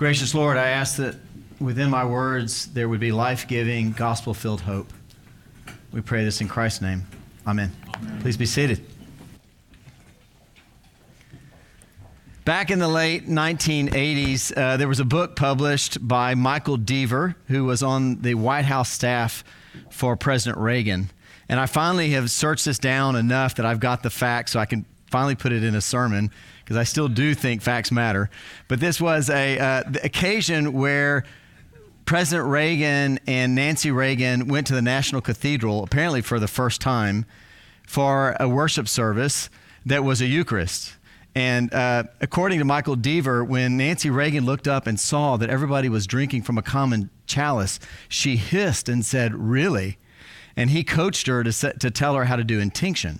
Gracious Lord, I ask that within my words there would be life-giving, gospel-filled hope. We pray this in Christ's name. Amen. Amen. Please be seated. Back in the late 1980s, there was a book published by Michael Deaver, who was on the White House staff for President Reagan. And I finally have searched this down enough that I've got the facts so I can finally put it in a sermon, because I still do think facts matter. But this was the occasion where President Reagan and Nancy Reagan went to the National Cathedral, apparently for the first time, for a worship service that was a Eucharist. And according to Michael Deaver, when Nancy Reagan looked up and saw that everybody was drinking from a common chalice, she hissed and said, "Really?" And he coached her to tell her how to do intinction.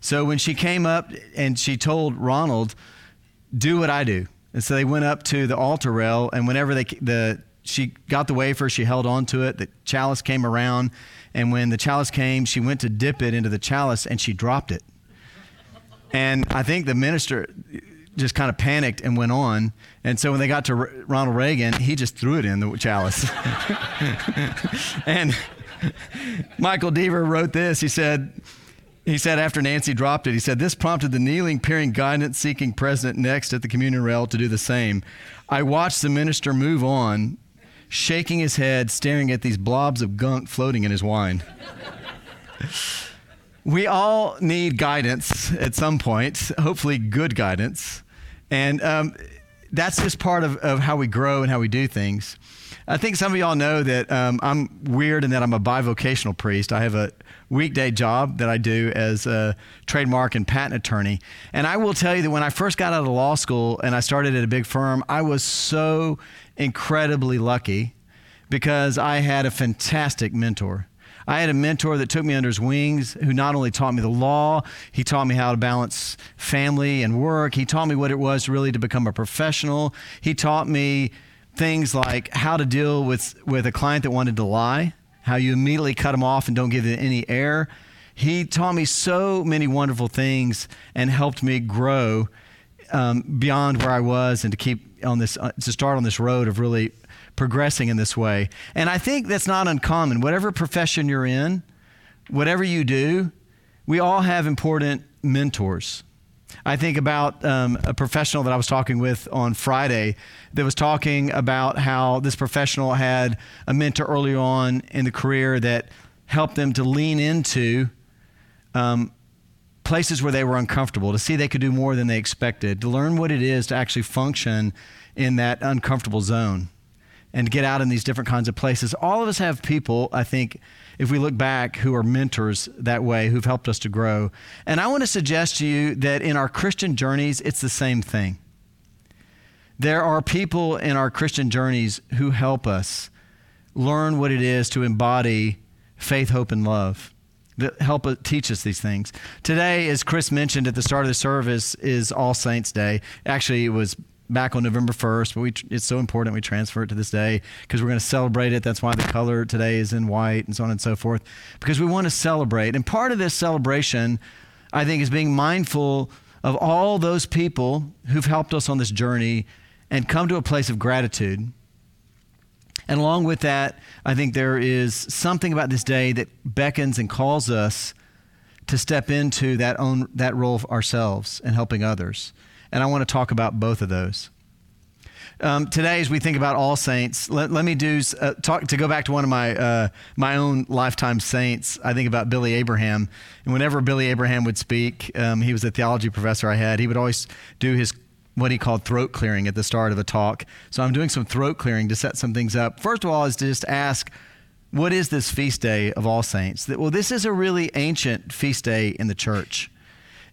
So when she came up and she told Ronald, "Do what I do." And so they went up to the altar rail, and whenever she got the wafer, she held on to it, the chalice came around, and when the chalice came, she went to dip it into the chalice and she dropped it. And I think the minister just kind of panicked and went on. And so when they got to Ronald Reagan, he just threw it in the chalice. And Michael Deaver wrote this. He said after Nancy dropped it, he said, "This prompted the kneeling, peering, guidance-seeking president next at the communion rail to do the same. I watched the minister move on, shaking his head, staring at these blobs of gunk floating in his wine." We all need guidance at some point, hopefully good guidance. And that's just part of how we grow and how we do things. I think some of y'all know that I'm weird and that I'm a bivocational priest. I have a weekday job that I do as a trademark and patent attorney. And I will tell you that when I first got out of law school and I started at a big firm, I was so incredibly lucky because I had a fantastic mentor. I had a mentor that took me under his wings, who not only taught me the law, he taught me how to balance family and work. He taught me what it was really to become a professional. He taught me things like how to deal with a client that wanted to lie, how you immediately cut them off and don't give them any air. He taught me so many wonderful things and helped me grow beyond where I was and to keep on this, to start on this road of really progressing in this way. And I think that's not uncommon. Whatever profession you're in, whatever you do, we all have important mentors. I think about a professional that I was talking with on Friday that was talking about how this professional had a mentor early on in the career that helped them to lean into places where they were uncomfortable, to see they could do more than they expected, to learn what it is to actually function in that uncomfortable zone and get out in these different kinds of places. All of us have people, I think, if we look back, who are mentors that way, who've helped us to grow. And I want to suggest to you that in our Christian journeys, it's the same thing. There are people in our Christian journeys who help us learn what it is to embody faith, hope, and love, that help teach us these things. Today, as Chris mentioned at the start of the service, is All Saints Day. Actually, it was back on November 1st, but it's so important we transfer it to this day because we're going to celebrate it. That's why the color today is in white and so on and so forth, because we want to celebrate. And part of this celebration, I think, is being mindful of all those people who've helped us on this journey and come to a place of gratitude. And along with that, I think there is something about this day that beckons and calls us to step into that role ourselves and helping others. And I want to talk about both of those. Today, as we think about All Saints, let me go back to one of my own lifetime saints. I think about Billy Abraham. And whenever Billy Abraham would speak, he was a theology professor I had. He would always do his what he called throat clearing at the start of a talk. So I'm doing some throat clearing to set some things up. First of all is to just ask, what is this feast day of All Saints? Well, this is a really ancient feast day in the church.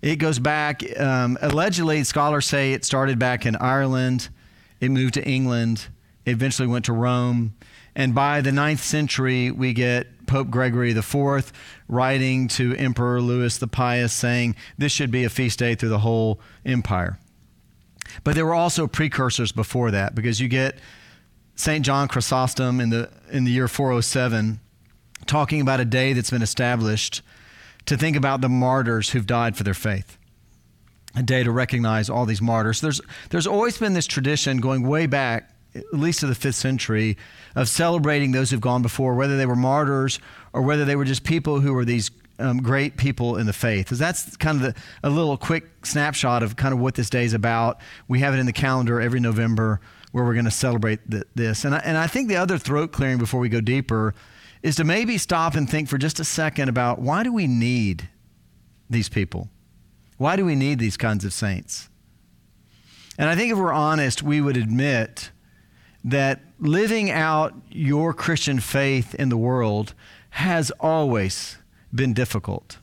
It goes back, allegedly, scholars say it started back in Ireland, it moved to England, it eventually went to Rome, and by the 9th century, we get Pope Gregory IV writing to Emperor Louis the Pious saying, this should be a feast day through the whole empire. But there were also precursors before that, because you get St. John Chrysostom in the year 407 talking about a day that's been established to think about the martyrs who've died for their faith, a day to recognize all these martyrs. There's always been this tradition going way back at least of the 5th century, of celebrating those who've gone before, whether they were martyrs or whether they were just people who were these great people in the faith. Because that's kind of a little quick snapshot of kind of what this day is about. We have it in the calendar every November where we're going to celebrate this. And I think the other throat clearing before we go deeper is to maybe stop and think for just a second about, why do we need these people? Why do we need these kinds of saints? And I think if we're honest, we would admit that living out your Christian faith in the world has always been difficult.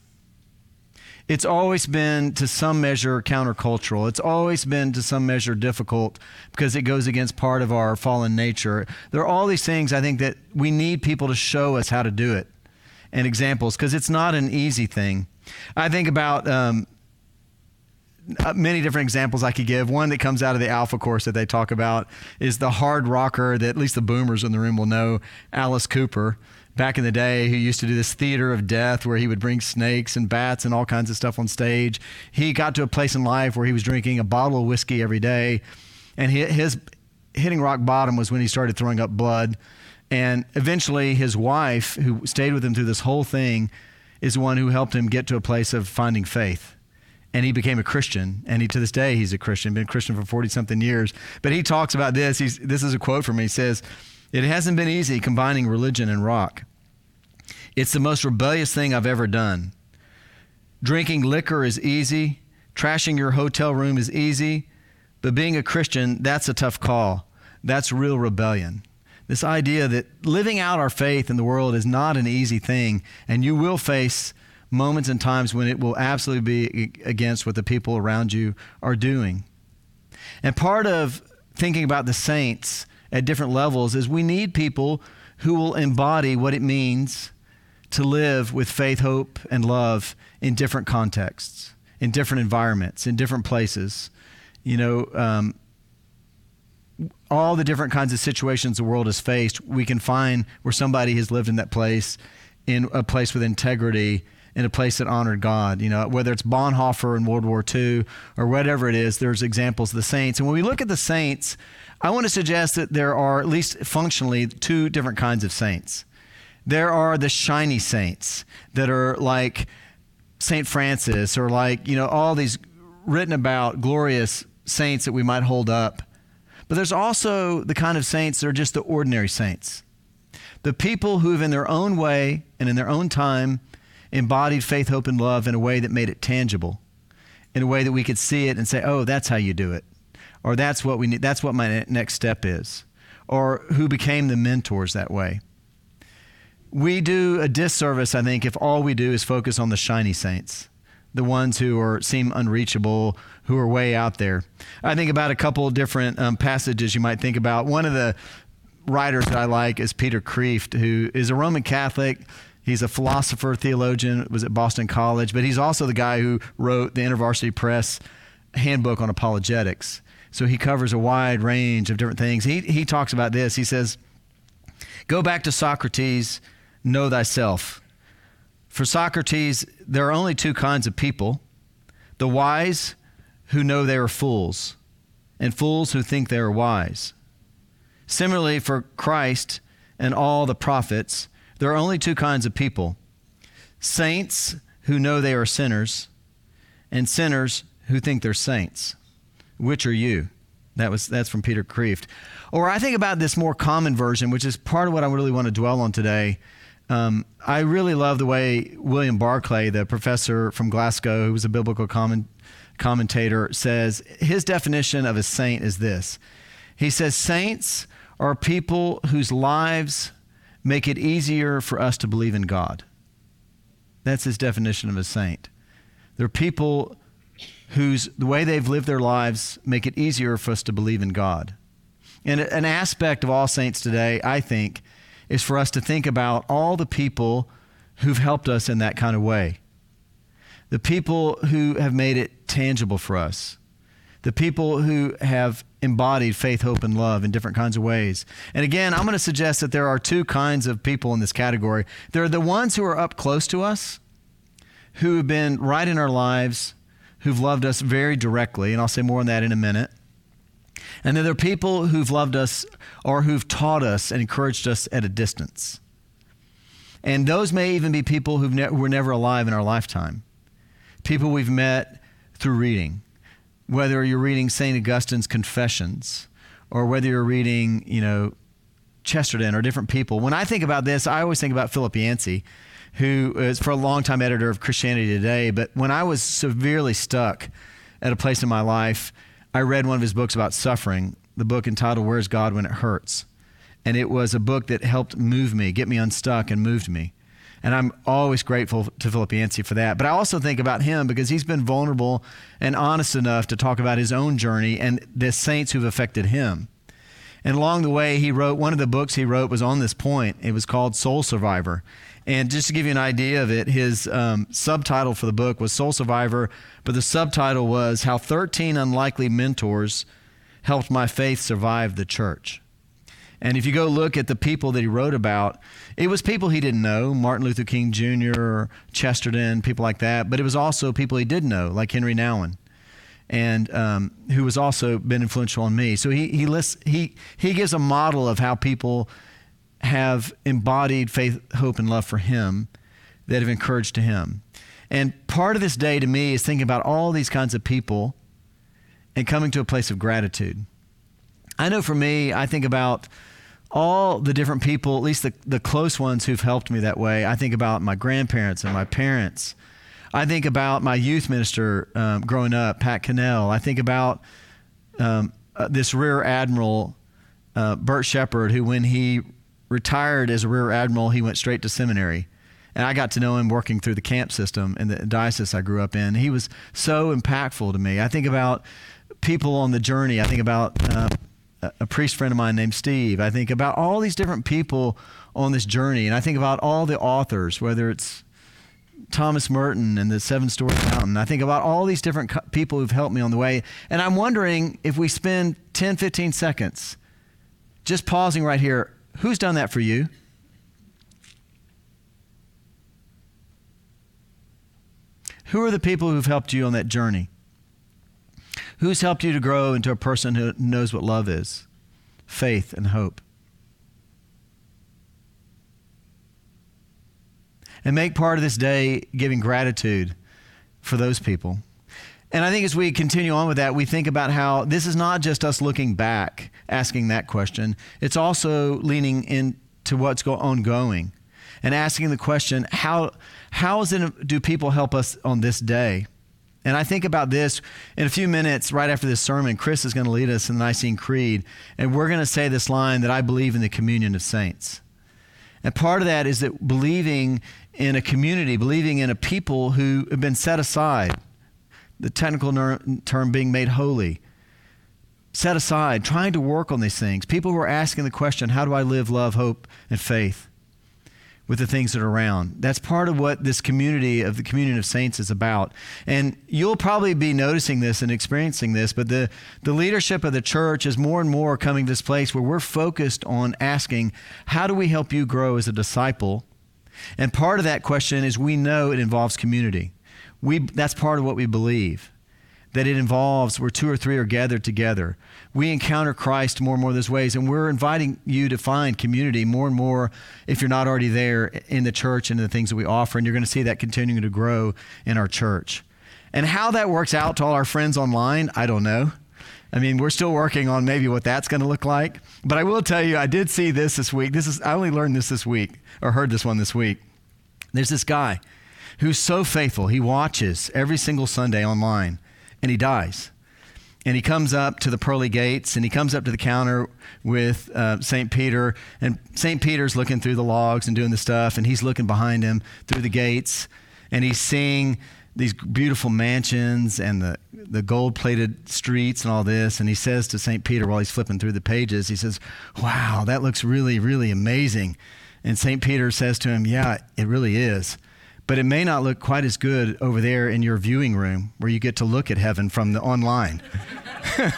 It's always been to some measure countercultural. It's always been to some measure difficult because it goes against part of our fallen nature. There are all these things I think that we need people to show us how to do it and examples, because it's not an easy thing. I think about many different examples I could give. One that comes out of the Alpha course that they talk about is the hard rocker that at least the boomers in the room will know, Alice Cooper, back in the day, who used to do this theater of death where he would bring snakes and bats and all kinds of stuff on stage. He got to a place in life where he was drinking a bottle of whiskey every day, and his hitting rock bottom was when he started throwing up blood. And eventually his wife, who stayed with him through this whole thing, is the one who helped him get to a place of finding faith. And he became a Christian, and to this day, he's a Christian, been a Christian for 40-something years. But he talks about this. This is a quote from him. He says, "It hasn't been easy combining religion and rock. It's the most rebellious thing I've ever done. Drinking liquor is easy. Trashing your hotel room is easy. But being a Christian, that's a tough call. That's real rebellion." This idea that living out our faith in the world is not an easy thing, and you will face moments and times when it will absolutely be against what the people around you are doing. And part of thinking about the saints at different levels is we need people who will embody what it means to live with faith, hope, and love in different contexts, in different environments, in different places. All the different kinds of situations the world has faced, we can find where somebody has lived in that place, in a place with integrity, in a place that honored God. Whether it's Bonhoeffer in World War II or whatever it is, there's examples of the saints. And when we look at the saints, I want to suggest that there are, at least functionally, two different kinds of saints. There are the shiny saints that are like Saint Francis, or like, all these written about glorious saints that we might hold up. But there's also the kind of saints that are just the ordinary saints, the people who've in their own way and in their own time embodied faith, hope, and love in a way that made it tangible, in a way that we could see it and say, oh, that's how you do it, or that's what we need, that's what my next step is, or who became the mentors that way. We do a disservice, I think, if all we do is focus on the shiny saints, the ones who seem unreachable, who are way out there. I think about a couple of different passages you might think about. One of the writers that I like is Peter Kreeft, who is a Roman Catholic. He's a philosopher, theologian, was at Boston College, but he's also the guy who wrote the InterVarsity Press handbook on apologetics. So he covers a wide range of different things. He talks about this. He says, "Go back to Socrates, know thyself. For Socrates, there are only two kinds of people, the wise who know they are fools, and fools who think they are wise. Similarly, for Christ and all the prophets, there are only two kinds of people, saints who know they are sinners, and sinners who think they're saints. Which are you?" That's from Peter Kreeft. Or I think about this more common version, which is part of what I really want to dwell on today. I really love the way William Barclay, the professor from Glasgow, who was a biblical commentator, says his definition of a saint is this. He says, "Saints are people whose lives make it easier for us to believe in God." That's his definition of a saint. They're people whose the way they've lived their lives make it easier for us to believe in God. And an aspect of all saints today, I think, is for us to think about all the people who've helped us in that kind of way, the people who have made it tangible for us, the people who have embodied faith, hope, and love in different kinds of ways. And again, I'm going to suggest that there are two kinds of people in this category. There are the ones who are up close to us, who have been right in our lives, who've loved us very directly, and I'll say more on that in a minute. And then there are people who've loved us or who've taught us and encouraged us at a distance. And those may even be people who were never alive in our lifetime. People we've met through reading, whether you're reading St. Augustine's Confessions or whether you're reading, Chesterton or different people. When I think about this, I always think about Philip Yancey, who is for a long time editor of Christianity Today. But when I was severely stuck at a place in my life, I read one of his books about suffering, the book entitled Where's God When It Hurts? And it was a book that helped move me, get me unstuck and moved me. And I'm always grateful to Philip Yancey for that. But I also think about him because he's been vulnerable and honest enough to talk about his own journey and the saints who've affected him. And along the way, he wrote, one of the books he wrote was on this point. It was called Soul Survivor. And just to give you an idea of it, his subtitle for the book was Soul Survivor, but the subtitle was How 13 Unlikely Mentors Helped My Faith Survive the Church. And if you go look at the people that he wrote about, it was people he didn't know, Martin Luther King Jr., Chesterton, people like that. But it was also people he did know, like Henry Nouwen, and who has also been influential on me. So he gives a model of how people have embodied faith, hope, and love for him that have encouraged to him. And part of this day to me is thinking about all these kinds of people and coming to a place of gratitude. I know for me, I think about all the different people, at least the close ones who've helped me that way. I think about my grandparents and my parents. I think about my youth minister growing up, Pat Cannell. I think about this Rear Admiral, Bert Shepard, who when he retired as a Rear Admiral, he went straight to seminary. And I got to know him working through the camp system in the diocese I grew up in. He was so impactful to me. I think about people on the journey. I think about a priest friend of mine named Steve. I think about all these different people on this journey. And I think about all the authors, whether it's Thomas Merton and the Seven-Story Mountain. I think about all these different people who've helped me on the way. And I'm wondering if we spend 10, 15 seconds just pausing right here, who's done that for you? Who are the people who've helped you on that journey? Who's helped you to grow into a person who knows what love is, faith, and hope? And make part of this day giving gratitude for those people. And I think as we continue on with that, we think about how this is not just us looking back, asking that question. It's also leaning into what's ongoing and asking the question, how is it, do people help us on this day? And I think about this in a few minutes right after this sermon. Chris is going to lead us in the Nicene Creed, and we're going to say this line that I believe in the communion of saints. And part of that is that believing in a community, believing in a people who have been set aside, the technical term being made holy, set aside, trying to work on these things. People who are asking the question, how do I live love, hope, and faith with the things that are around? That's part of what this community of the Communion of Saints is about. And you'll probably be noticing this and experiencing this, but the leadership of the church is more and more coming to this place where we're focused on asking, how do we help you grow as a disciple? And part of that question is we know it involves community. That's part of what we believe, that it involves where two or three are gathered together. We encounter Christ more and more those ways, and we're inviting you to find community more and more if you're not already there in the church and the things that we offer, and you're going to see that continuing to grow in our church. And how that works out to all our friends online, I don't know. I mean, we're still working on maybe what that's going to look like, but I will tell you, I did see this week. I only learned this week, or heard this one this week. There's this guy who's so faithful. He watches every single Sunday online, and he dies. And he comes up to the pearly gates, and he comes up to the counter with St. Peter, and St. Peter's looking through the logs and doing the stuff, and he's looking behind him through the gates, and he's seeing these beautiful mansions and the gold-plated streets and all this, and he says to St. Peter while he's flipping through the pages, he says, wow, that looks really, really amazing. And St. Peter says to him, yeah, it really is. But it may not look quite as good over there in your viewing room where you get to look at heaven from the online. All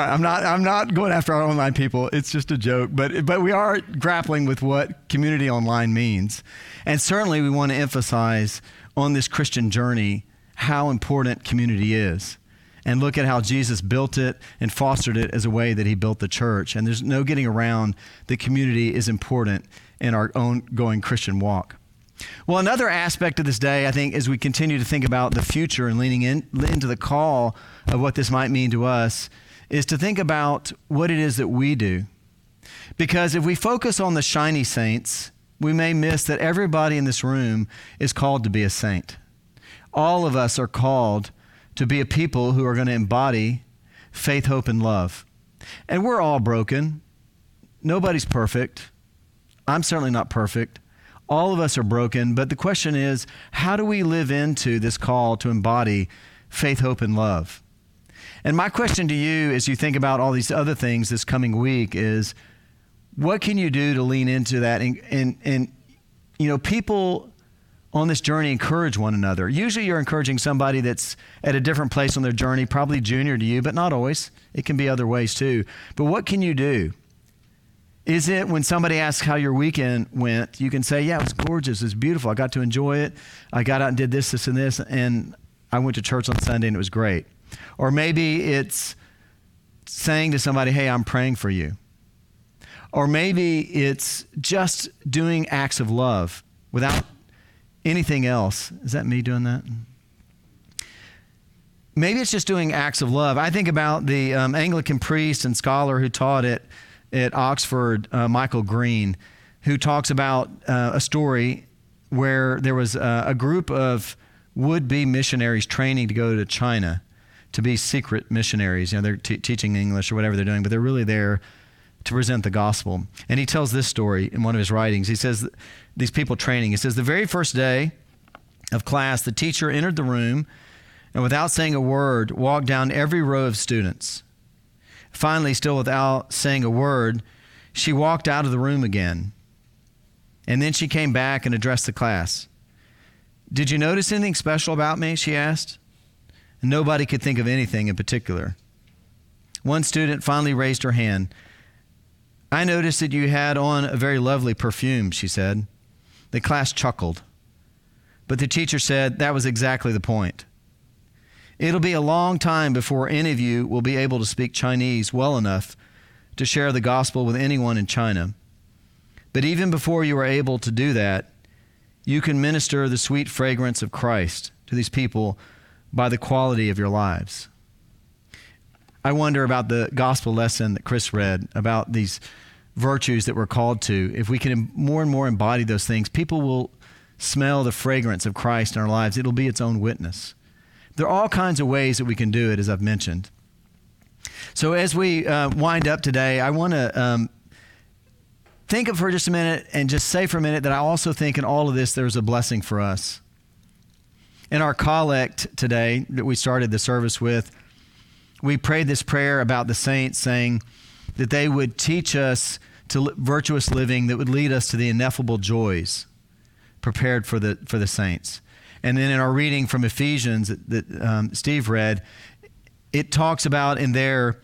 right, I'm not going after our online people. It's just a joke. But we are grappling with what community online means. And certainly we want to emphasize on this Christian journey how important community is. and look at how Jesus built it and fostered it as a way that he built the church. And there's no getting around that community is important in our ongoing Christian walk. Well, another aspect of this day, I think, as we continue to think about the future and leaning into the call of what this might mean to us, is to think about what it is that we do. Because if we focus on the shiny saints, we may miss that everybody in this room is called to be a saint. All of us are called to be a people who are going to embody faith, hope, and love. And we're all broken. Nobody's perfect. I'm certainly not perfect. All of us are broken, but the question is, how do we live into this call to embody faith, hope, and love? And my question to you as you think about all these other things this coming week is, what can you do to lean into that? And you know, people on this journey encourage one another. Usually you're encouraging somebody that's at a different place on their journey, probably junior to you, but not always. It can be other ways too. But what can you do? Is it when somebody asks how your weekend went, you can say, yeah, it was gorgeous, it was beautiful, I got to enjoy it, I got out and did this, this, and this, and I went to church on Sunday and it was great. Or maybe it's saying to somebody, hey, I'm praying for you. Or maybe it's just doing acts of love without anything else. Is that me doing that? Maybe it's just doing acts of love. I think about the Anglican priest and scholar who taught it at Oxford, Michael Green, who talks about a story where there was a group of would-be missionaries training to go to China to be secret missionaries. You know, they're teaching English or whatever they're doing, but they're really there to present the gospel. And he tells this story in one of his writings. He says, these people training, he says, the very first day of class, the teacher entered the room and without saying a word, walked down every row of students. Finally, still without saying a word, she walked out of the room again. And then she came back and addressed the class. Did you notice anything special about me? She asked. And nobody could think of anything in particular. One student finally raised her hand. I noticed that you had on a very lovely perfume, she said. The class chuckled. But the teacher said, that was exactly the point. It'll be a long time before any of you will be able to speak Chinese well enough to share the gospel with anyone in China. But even before you are able to do that, you can minister the sweet fragrance of Christ to these people by the quality of your lives. I wonder about the gospel lesson that Chris read about these virtues that we're called to. If we can more and more embody those things, people will smell the fragrance of Christ in our lives. It'll be its own witness. There are all kinds of ways that we can do it, as I've mentioned. So as we wind up today, I want to think of for just a minute and just say for a minute that I also think in all of this, there's a blessing for us. In our collect today that we started the service with, we prayed this prayer about the saints, saying that they would teach us to virtuous living that would lead us to the ineffable joys prepared for the saints. And then in our reading from Ephesians that Steve read, it talks about in there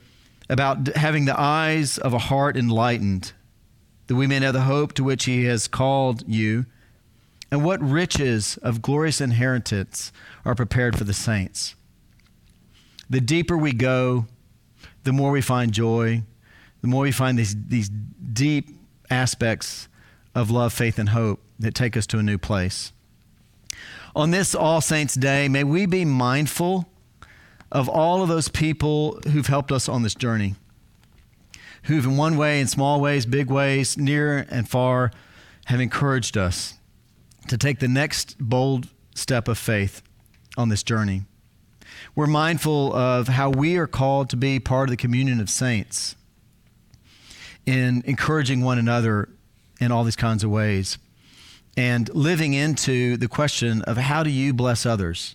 about having the eyes of a heart enlightened, that we may know the hope to which he has called you, and what riches of glorious inheritance are prepared for the saints. The deeper we go, the more we find joy, the more we find these deep aspects of love, faith, and hope that take us to a new place. On this All Saints Day, may we be mindful of all of those people who've helped us on this journey, who've in one way, in small ways, big ways, near and far, have encouraged us to take the next bold step of faith on this journey. We're mindful of how we are called to be part of the communion of saints in encouraging one another in all these kinds of ways, and living into the question of how do you bless others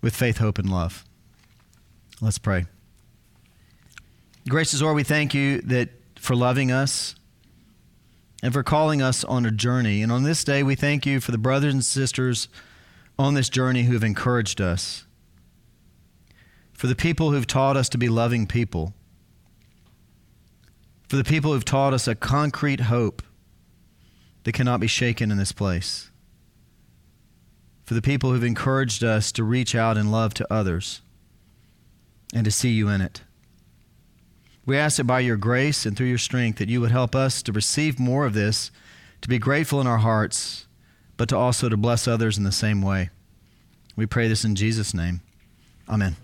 with faith, hope, and love. Let's pray. Gracious Lord, we thank you that for loving us and for calling us on a journey. And on this day, we thank you for the brothers and sisters on this journey who have encouraged us, for the people who've taught us to be loving people, for the people who've taught us a concrete hope that cannot be shaken in this place, for the people who've encouraged us to reach out in love to others, and to see you in it. We ask that by your grace and through your strength that you would help us to receive more of this, to be grateful in our hearts, but to also to bless others in the same way. We pray this in Jesus' name. Amen.